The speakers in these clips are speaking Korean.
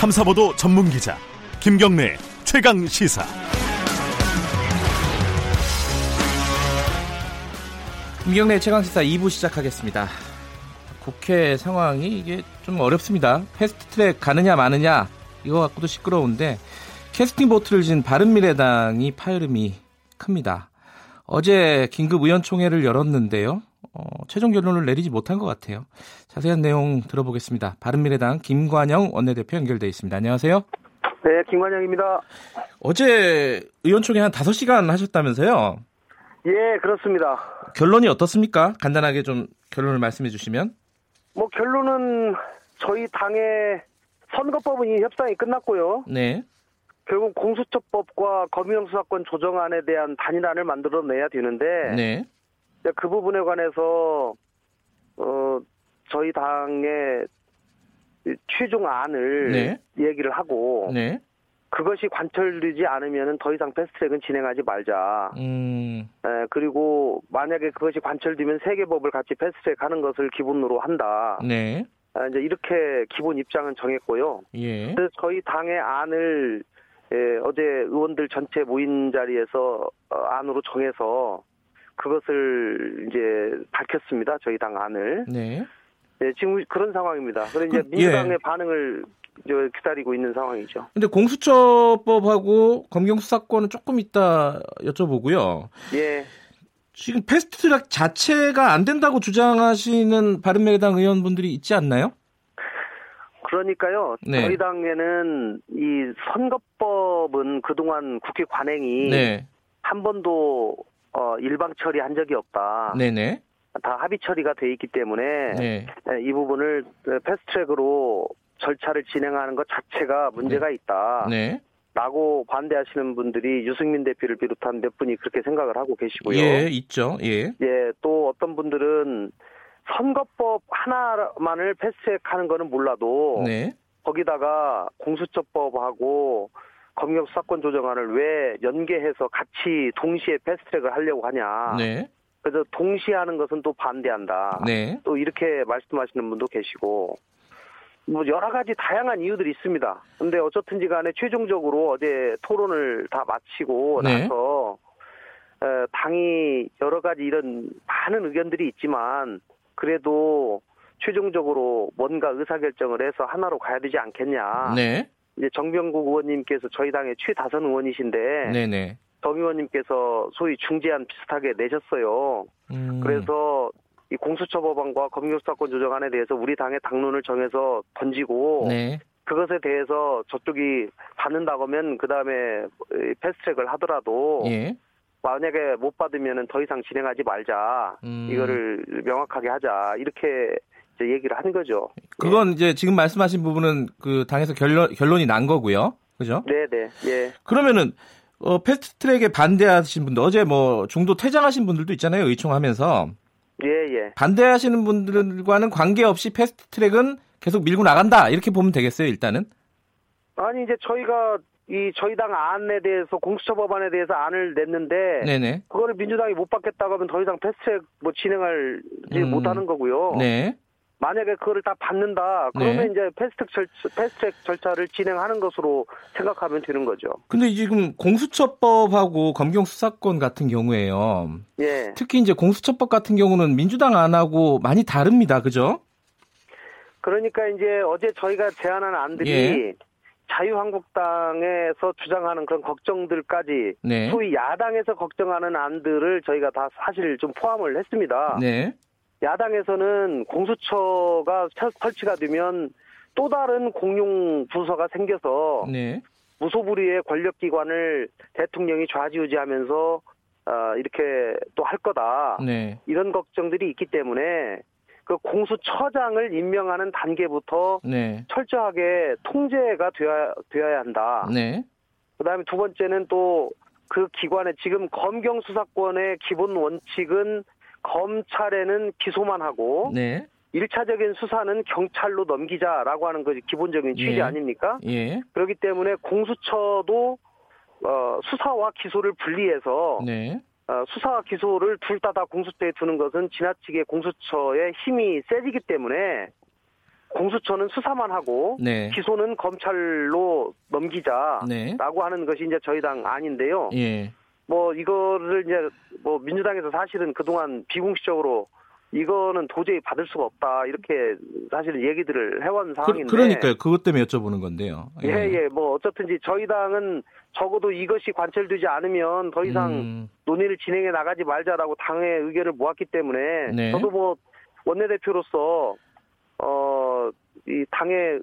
탐사보도 전문기자 김경래 최강시사. 김경래 최강시사 2부 시작하겠습니다. 국회 상황이 이게 좀 어렵습니다. 패스트트랙 가느냐 마느냐 이거 갖고도 시끄러운데 캐스팅 보트를 진 바른미래당이 파열음이 큽니다. 어제 긴급 의원총회를 열었는데요. 최종 결론을 내리지 못한 것 같아요. 자세한 내용 들어보겠습니다. 바른미래당 김관영 원내대표 연결돼 있습니다. 안녕하세요. 네, 김관영입니다. 어제 의원총회 한 5시간 하셨다면서요? 예, 그렇습니다. 결론이 어떻습니까? 간단하게 좀 결론을 말씀해 주시면. 결론은 저희 당의 선거법은 이 협상이 끝났고요. 네. 결국 공수처법과 검경수사권 조정안에 대한 단일안을 만들어내야 되는데 네. 그 부분에 관해서 저희 당의 취중안을 네. 얘기를 하고 네. 그것이 관철되지 않으면 더 이상 패스트트랙은 진행하지 말자. 예, 그리고 만약에 그것이 관철되면 3개 법을 같이 패스트트랙하는 것을 기본으로 한다. 네. 이제 이렇게 기본 입장은 정했고요. 예. 그래서 저희 당의 안을 어제 의원들 전체 모인 자리에서 안으로 정해서 그것을 이제 밝혔습니다. 저희 당 안을. 네. 네, 지금 그런 상황입니다. 그래서 이제 민주당의 예. 반응을 기다리고 있는 상황이죠. 근데 공수처법하고 검경수사권은 조금 이따 여쭤보고요. 예. 지금 패스트트랙 자체가 안 된다고 주장하시는 바른미래당 의원분들이 있지 않나요? 그러니까요. 네. 저희 당에는 이 선거법은 그동안 국회 관행이 네. 한 번도 일방 처리한 적이 없다. 네네. 다 합의 처리가 돼 있기 때문에 네. 이 부분을 패스트트랙으로 절차를 진행하는 것 자체가 문제가 네. 있다. 네. 라고 반대하시는 분들이 유승민 대표를 비롯한 몇 분이 그렇게 생각을 하고 계시고요. 예, 있죠. 예. 예, 또 어떤 분들은 선거법 하나만을 패스트트랙하는 거는 몰라도 네. 거기다가 공수처법하고 검경수사권 조정안을 왜 연계해서 같이 동시에 패스트트랙을 하려고 하냐. 네. 그래서 동시에 하는 것은 또 반대한다. 네. 또 이렇게 말씀하시는 분도 계시고. 여러 가지 다양한 이유들이 있습니다. 근데 어쨌든지 간에 최종적으로 어제 토론을 다 마치고 네. 나서 당이 여러 가지 이런 많은 의견들이 있지만 그래도 최종적으로 뭔가 의사결정을 해서 하나로 가야 되지 않겠냐. 네. 이제 정병국 의원님께서 저희 당의 최다선 의원이신데 네네. 정 의원님께서 소위 중재안 비슷하게 내셨어요. 그래서 이 공수처법안과 검경수사권 조정안에 대해서 우리 당의 당론을 정해서 던지고 네. 그것에 대해서 저쪽이 받는다고 하면 그다음에 패스트트랙을 하더라도 예. 만약에 못 받으면 더 이상 진행하지 말자. 이거를 명확하게 하자. 이렇게 이제 얘기를 한 거죠. 그건 예. 이제 지금 말씀하신 부분은 그 당에서 결론이 난 거고요. 그죠? 네네. 예. 그러면은 패스트트랙에 반대하신 분들 어제 중도 퇴장하신 분들도 있잖아요. 의총하면서. 예예. 반대하시는 분들과는 관계없이 패스트트랙은 계속 밀고 나간다 이렇게 보면 되겠어요 일단은. 아니 이제 저희가 이 저희 당 안에 대해서 공수처법안에 대해서 안을 냈는데, 네네. 그거를 민주당이 못 받겠다고 하면 더 이상 패스트트랙 진행할지 못하는 거고요. 네. 만약에 그거를 다 받는다 그러면 네. 이제 패스트트랙 절차를 진행하는 것으로 생각하면 되는 거죠. 근데 지금 공수처법하고 검경수사권 같은 경우에요. 예. 특히 이제 공수처법 같은 경우는 민주당 안하고 많이 다릅니다. 그죠? 그러니까 이제 어제 저희가 제안한 안들이 예. 자유한국당에서 주장하는 그런 걱정들까지 네. 소위 야당에서 걱정하는 안들을 저희가 다 사실 좀 포함을 했습니다. 네. 야당에서는 공수처가 설치가 되면 또 다른 공용 부서가 생겨서 네. 무소불위의 권력기관을 대통령이 좌지우지하면서 이렇게 또 할 거다. 네. 이런 걱정들이 있기 때문에 그 공수처장을 임명하는 단계부터 네. 철저하게 통제가 되어야 한다. 네. 그다음에 두 번째는 또 그 기관의 지금 검경수사권의 기본 원칙은 검찰에는 기소만 하고 네. 1차적인 수사는 경찰로 넘기자라고 하는 것이 기본적인 취지 예. 아닙니까? 예. 그렇기 때문에 공수처도 수사와 기소를 분리해서 네. 수사와 기소를 둘 다 공수처에 두는 것은 지나치게 공수처의 힘이 세지기 때문에 공수처는 수사만 하고 네. 기소는 검찰로 넘기자라고 네. 하는 것이 이제 저희 당 안인데요. 예. 뭐 이거를 이제 뭐 민주당에서 사실은 그동안 비공식적으로 이거는 도저히 받을 수가 없다 이렇게 사실 얘기들을 해온 상황인데 그러니까요. 그것 때문에 여쭤보는 건데요. 예예. 예. 뭐 어쨌든지 저희 당은 적어도 이것이 관철되지 않으면 더 이상 논의를 진행해 나가지 말자라고 당의 의견을 모았기 때문에 네. 저도 뭐 원내대표로서 이 당의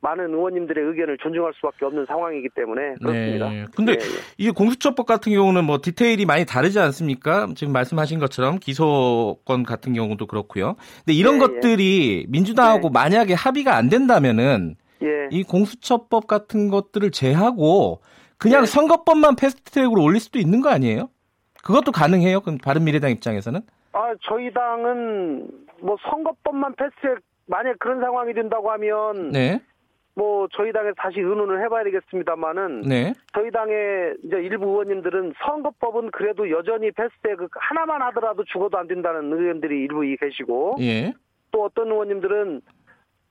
많은 의원님들의 의견을 존중할 수밖에 없는 상황이기 때문에 그렇습니다. 네. 근데 네. 이 공수처법 같은 경우는 뭐 디테일이 많이 다르지 않습니까? 지금 말씀하신 것처럼 기소권 같은 경우도 그렇고요. 근데 이런 네, 것들이 민주당하고 네. 만약에 합의가 안 된다면은 네. 이 공수처법 같은 것들을 제하고 그냥 네. 선거법만 패스트트랙으로 올릴 수도 있는 거 아니에요? 그것도 가능해요? 그럼 바른미래당 입장에서는? 아, 저희 당은 뭐 선거법만 패스트트랙 만약 그런 상황이 된다고 하면 네. 뭐 저희 당에서 다시 의논을 해봐야 되겠습니다만은 네. 저희 당의 이제 일부 의원님들은 선거법은 그래도 여전히 패스트트랙 하나만 하더라도 죽어도 안 된다는 의원들이 일부 계시고 예. 또 어떤 의원님들은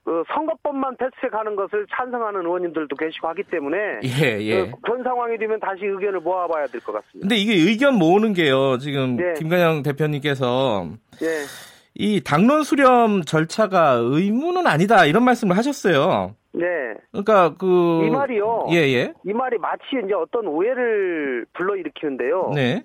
그 선거법만 패스트트랙하는 것을 찬성하는 의원님들도 계시고 하기 때문에 예, 예. 그런 상황이 되면 다시 의견을 모아봐야 될 것 같습니다. 근데 이게 의견 모으는 게요. 지금 예. 김관영 대표님께서 예. 이 당론 수렴 절차가 의무는 아니다 이런 말씀을 하셨어요. 네. 그러니까 그 이 말이요. 예예. 이 말이 마치 이제 어떤 오해를 불러일으키는데요. 네.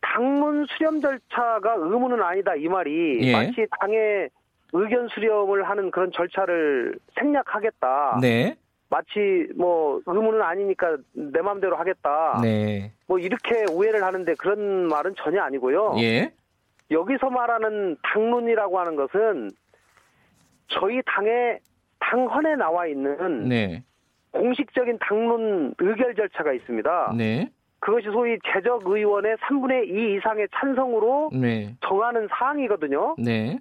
당론 수렴 절차가 의무는 아니다 이 말이 예. 마치 당의 의견 수렴을 하는 그런 절차를 생략하겠다. 네. 마치 뭐 의무는 아니니까 내 마음대로 하겠다. 네. 뭐 이렇게 오해를 하는데 그런 말은 전혀 아니고요. 예. 여기서 말하는 당론이라고 하는 것은 저희 당의 당헌에 나와 있는 네. 공식적인 당론 의결 절차가 있습니다. 네. 그것이 소위 재적 의원의 3분의 2 이상의 찬성으로 네. 정하는 사항이거든요. 네.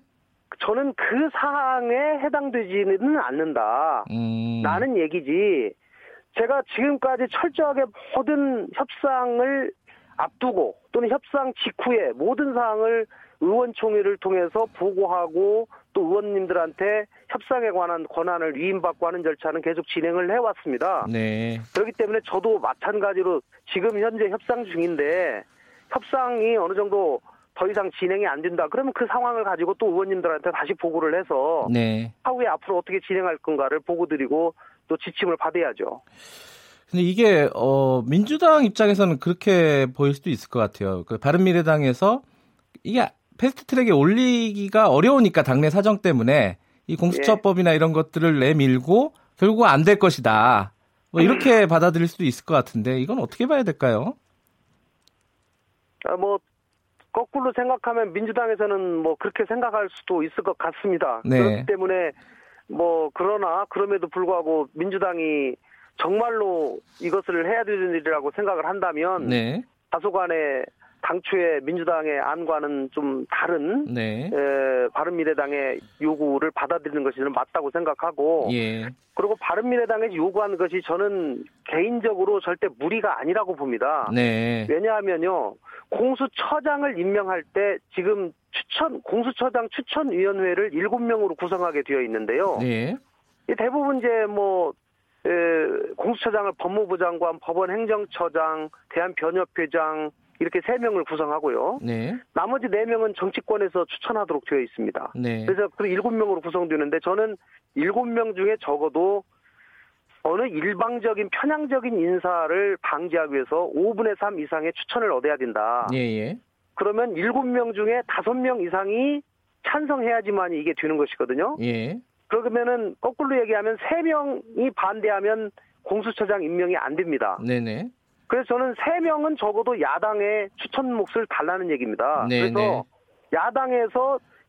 저는 그 사항에 해당되지는 않는다. 라는 얘기지. 제가 지금까지 철저하게 모든 협상을 앞두고 또는 협상 직후에 모든 사항을 의원총회를 통해서 보고하고 또 의원님들한테 협상에 관한 권한을 위임받고 하는 절차는 계속 진행을 해왔습니다. 네. 그렇기 때문에 저도 마찬가지로 지금 현재 협상 중인데 협상이 어느 정도 더 이상 진행이 안 된다. 그러면 그 상황을 가지고 또 의원님들한테 다시 보고를 해서 네. 하후에 앞으로 어떻게 진행할 건가를 보고 드리고 또 지침을 받아야죠. 근데 이게 민주당 입장에서는 그렇게 보일 수도 있을 것 같아요. 그 바른미래당에서 이게 패스트트랙에 올리기가 어려우니까 당내 사정 때문에 이 공수처법이나 예. 이런 것들을 내밀고 결국 안 될 것이다. 뭐 이렇게 받아들일 수도 있을 것 같은데 이건 어떻게 봐야 될까요? 뭐 거꾸로 생각하면 민주당에서는 뭐 그렇게 생각할 수도 있을 것 같습니다. 네. 그렇기 때문에 뭐 그러나 그럼에도 불구하고 민주당이 정말로 이것을 해야 되는 일이라고 생각을 한다면 네. 다소간의 당초에 민주당의 안과는 좀 다른 네. 바른미래당의 요구를 받아들이는 것이 맞다고 생각하고 예. 그리고 바른미래당에서 요구하는 것이 저는 개인적으로 절대 무리가 아니라고 봅니다. 네. 왜냐하면요. 공수처장을 임명할 때 지금 공수처장 추천위원회를 7명으로 구성하게 되어 있는데요. 네. 대부분 이제 뭐 공수처장을 법무부 장관, 법원 행정처장, 대한변협회장 이렇게 3명을 구성하고요. 네. 나머지 4명은 정치권에서 추천하도록 되어 있습니다. 네. 그래서 그 7명으로 구성되는데 저는 7명 중에 적어도 어느 일방적인 편향적인 인사를 방지하기 위해서 5분의 3 이상의 추천을 얻어야 된다. 예예. 그러면 7명 중에 5명 이상이 찬성해야지만 이게 되는 것이거든요. 예. 그러면은 거꾸로 얘기하면 3명이 반대하면 공수처장 임명이 안 됩니다. 네네. 그래서 저는 3명은 적어도 야당의 추천 몫을 달라는 얘기입니다. 네네. 그래서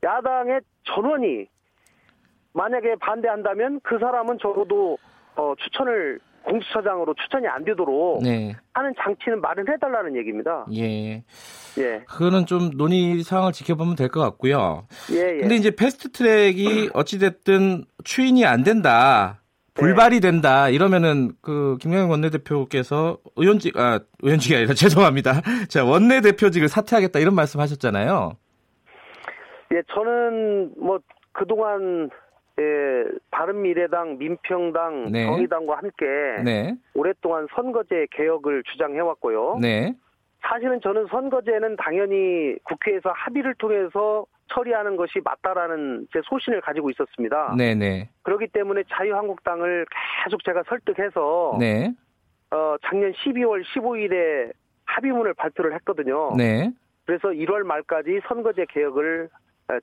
야당의 전원이 만약에 반대한다면 그 사람은 적어도 추천을 공수처장으로 추천이 안 되도록 네. 하는 장치는 마련해달라는 얘기입니다. 예. 예. 그거는 좀 논의 상황을 지켜보면 될 것 같고요. 예, 예. 근데 이제 패스트트랙이 어찌됐든 추인이 안 된다, 불발이 된다 이러면은 그 김경영 원내대표께서 의원직이 아니라 죄송합니다. 자 원내대표직을 사퇴하겠다 이런 말씀하셨잖아요. 예, 저는 뭐 그동안 예, 바른미래당, 민평당, 네. 정의당과 함께 네. 오랫동안 선거제 개혁을 주장해왔고요. 네. 사실은 저는 선거제는 당연히 국회에서 합의를 통해서 처리하는 것이 맞다라는 제 소신을 가지고 있었습니다. 네네. 그렇기 때문에 자유한국당을 계속 제가 설득해서 네. 작년 12월 15일에 합의문을 발표를 했거든요. 네. 그래서 1월 말까지 선거제 개혁을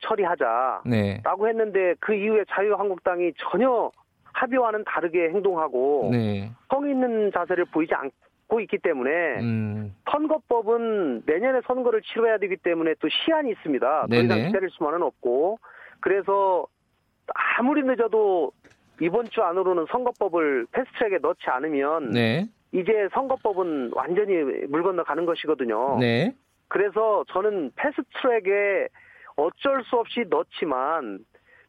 처리하자라고 네. 했는데 그 이후에 자유한국당이 전혀 합의와는 다르게 행동하고 네. 성의 있는 자세를 보이지 않고 있기 때문에 선거법은 내년에 선거를 치러야 되기 때문에 또 시한이 있습니다. 더 이상 기다릴 수만은 없고 그래서 아무리 늦어도 이번 주 안으로는 선거법을 패스트트랙에 넣지 않으면 네. 이제 선거법은 완전히 물 건너가는 것이거든요. 네. 그래서 저는 패스트트랙에 어쩔 수 없이 넣지만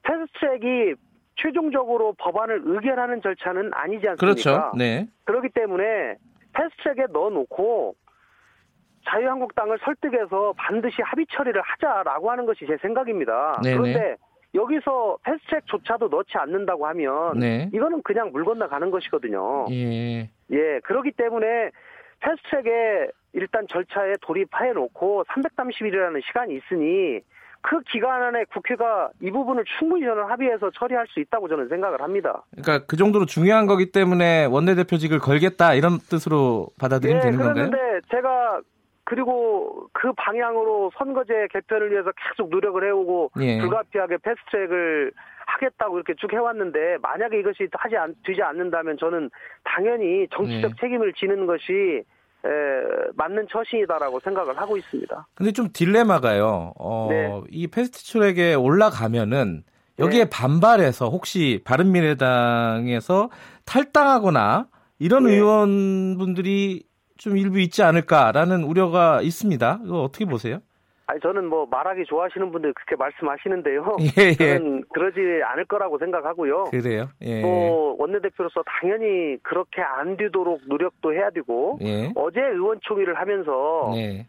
패스트트랙이 최종적으로 법안을 의결하는 절차는 아니지 않습니까? 그렇죠. 네. 그렇기 때문에 패스트트랙에 넣어놓고 자유한국당을 설득해서 반드시 합의 처리를 하자라고 하는 것이 제 생각입니다. 네네. 그런데 여기서 패스트트랙조차도 넣지 않는다고 하면 네. 이거는 그냥 물 건너가는 것이거든요. 예. 예, 그렇기 때문에 패스트트랙에 일단 절차에 돌입해놓고 330일이라는 시간이 있으니 그 기간 안에 국회가 이 부분을 충분히 저는 합의해서 처리할 수 있다고 저는 생각을 합니다. 그러니까 그 정도로 중요한 거기 때문에 원내대표직을 걸겠다 이런 뜻으로 받아들이면 네, 되는 건가요? 그런데 제가 그리고 그 방향으로 선거제 개편을 위해서 계속 노력을 해오고 예. 불가피하게 패스트트랙을 하겠다고 이렇게 쭉 해왔는데 만약에 이것이 되지 않는다면 저는 당연히 정치적 예. 책임을 지는 것이 맞는 처신이다라고 생각을 하고 있습니다. 근데 좀 딜레마가요. 네. 이 패스트트랙에 올라가면은 여기에 네. 반발해서 혹시 바른미래당에서 탈당하거나 이런 네. 의원분들이 좀 일부 있지 않을까라는 우려가 있습니다. 이거 어떻게 보세요? 아니 저는 뭐 말하기 좋아하시는 분들 그렇게 말씀하시는데요. 예, 예. 저는 그러지 않을 거라고 생각하고요. 그래요? 예. 또 원내대표로서 당연히 그렇게 안 되도록 노력도 해야 되고 예. 어제 의원총회를 하면서 예.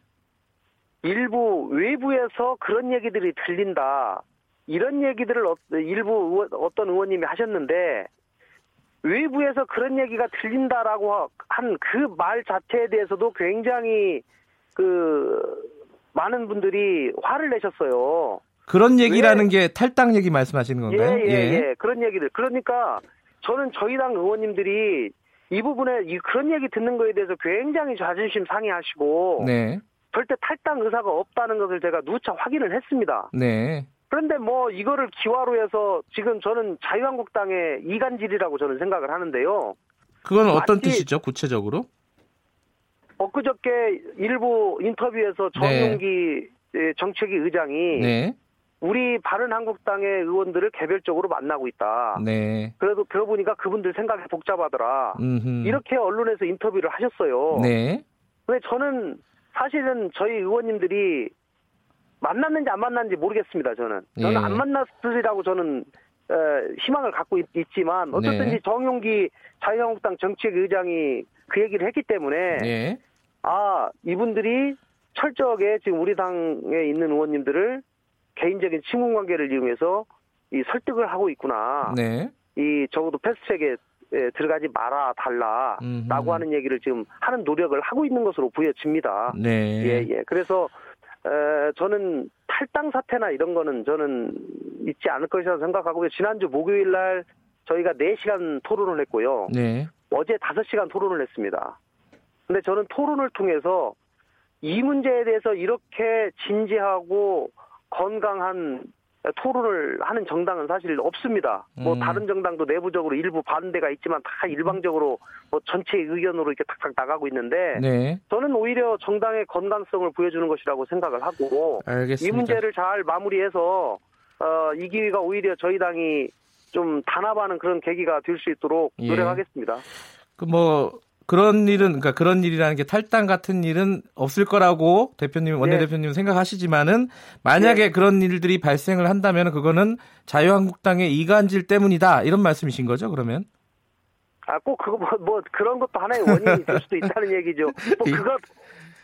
일부 외부에서 그런 얘기들이 들린다. 이런 얘기들을 일부 어떤 의원님이 하셨는데 외부에서 그런 얘기가 들린다라고 한 그 말 자체에 대해서도 굉장히 많은 분들이 화를 내셨어요. 그런 얘기라는 게 탈당 얘기 말씀하시는 건가요? 예, 예, 예. 예. 그런 얘기들. 그러니까 저는 저희 당 의원님들이 이 부분에 그런 얘기 듣는 거에 대해서 굉장히 자존심 상해하시고 네. 절대 탈당 의사가 없다는 것을 제가 누차 확인을 했습니다. 네. 그런데 뭐 이거를 기화로 해서 지금 저는 자유한국당의 이간질이라고 저는 생각을 하는데요. 그건 어떤 뜻이죠? 구체적으로? 엊그저께 일부 인터뷰에서 정용기 네. 정책위 의장이 네. 우리 바른한국당의 의원들을 개별적으로 만나고 있다. 네. 그러고 보니까 그분들 생각이 복잡하더라. 음흠. 이렇게 언론에서 인터뷰를 하셨어요. 네. 근데 저는 사실은 저희 의원님들이 만났는지 안 만났는지 모르겠습니다. 저는 안 만났으리라고 저는 희망을 갖고 있지만 어쨌든지 네. 정용기 자유한국당 정책위 의장이 그 얘기를 했기 때문에 네. 아 이분들이 철저하게 지금 우리 당에 있는 의원님들을 개인적인 친분관계를 이용해서 이 설득을 하고 있구나. 네. 이 적어도 패스트트랙에 들어가지 말아 달라라고 하는 얘기를 지금 하는 노력을 하고 있는 것으로 보여집니다. 네. 예. 그래서 저는 탈당 사태나 이런 거는 저는 있지 않을 것이라고 생각하고요. 지난주 목요일 날 저희가 4시간 토론을 했고요. 네. 어제 5시간 토론을 했습니다. 근데 저는 토론을 통해서 이 문제에 대해서 이렇게 진지하고 건강한 토론을 하는 정당은 사실 없습니다. 뭐 다른 정당도 내부적으로 일부 반대가 있지만 다 일방적으로 뭐 전체 의견으로 이렇게 탁탁 나가고 있는데 네. 저는 오히려 정당의 건강성을 보여주는 것이라고 생각을 하고 알겠습니다. 이 문제를 잘 마무리해서 이 기회가 오히려 저희 당이 좀 단합하는 그런 계기가 될 수 있도록 노력하겠습니다. 예. 그런 일이라는 게 탈당 같은 일은 없을 거라고 대표님, 원내대표님 네. 생각하시지만은 만약에 네. 그런 일들이 발생을 한다면 그거는 자유한국당의 이간질 때문이다. 이런 말씀이신 거죠, 그러면? 아, 꼭 그거 그런 것도 하나의 원인이 될 수도 있다는 얘기죠. 뭐 그거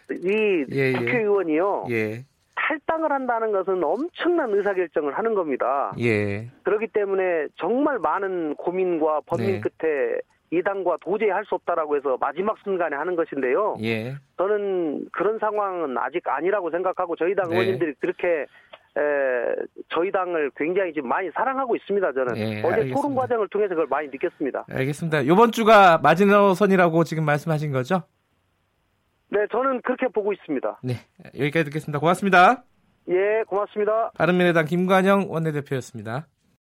국회의원이요. 예. 탈당을 한다는 것은 엄청난 의사결정을 하는 겁니다. 예. 그렇기 때문에 정말 많은 고민과 법민 네. 끝에 이 당과 도저히 할 수 없다라고 해서 마지막 순간에 하는 것인데요. 예. 저는 그런 상황은 아직 아니라고 생각하고 저희 당 네. 의원님들이 그렇게 저희 당을 굉장히 지금 많이 사랑하고 있습니다. 저는 네, 어제 알겠습니다. 토론 과정을 통해서 그걸 많이 느꼈습니다. 알겠습니다. 이번 주가 마지노선이라고 지금 말씀하신 거죠? 네, 저는 그렇게 보고 있습니다. 네, 여기까지 듣겠습니다. 고맙습니다. 예, 고맙습니다. 바른미래당 김관영 원내대표였습니다.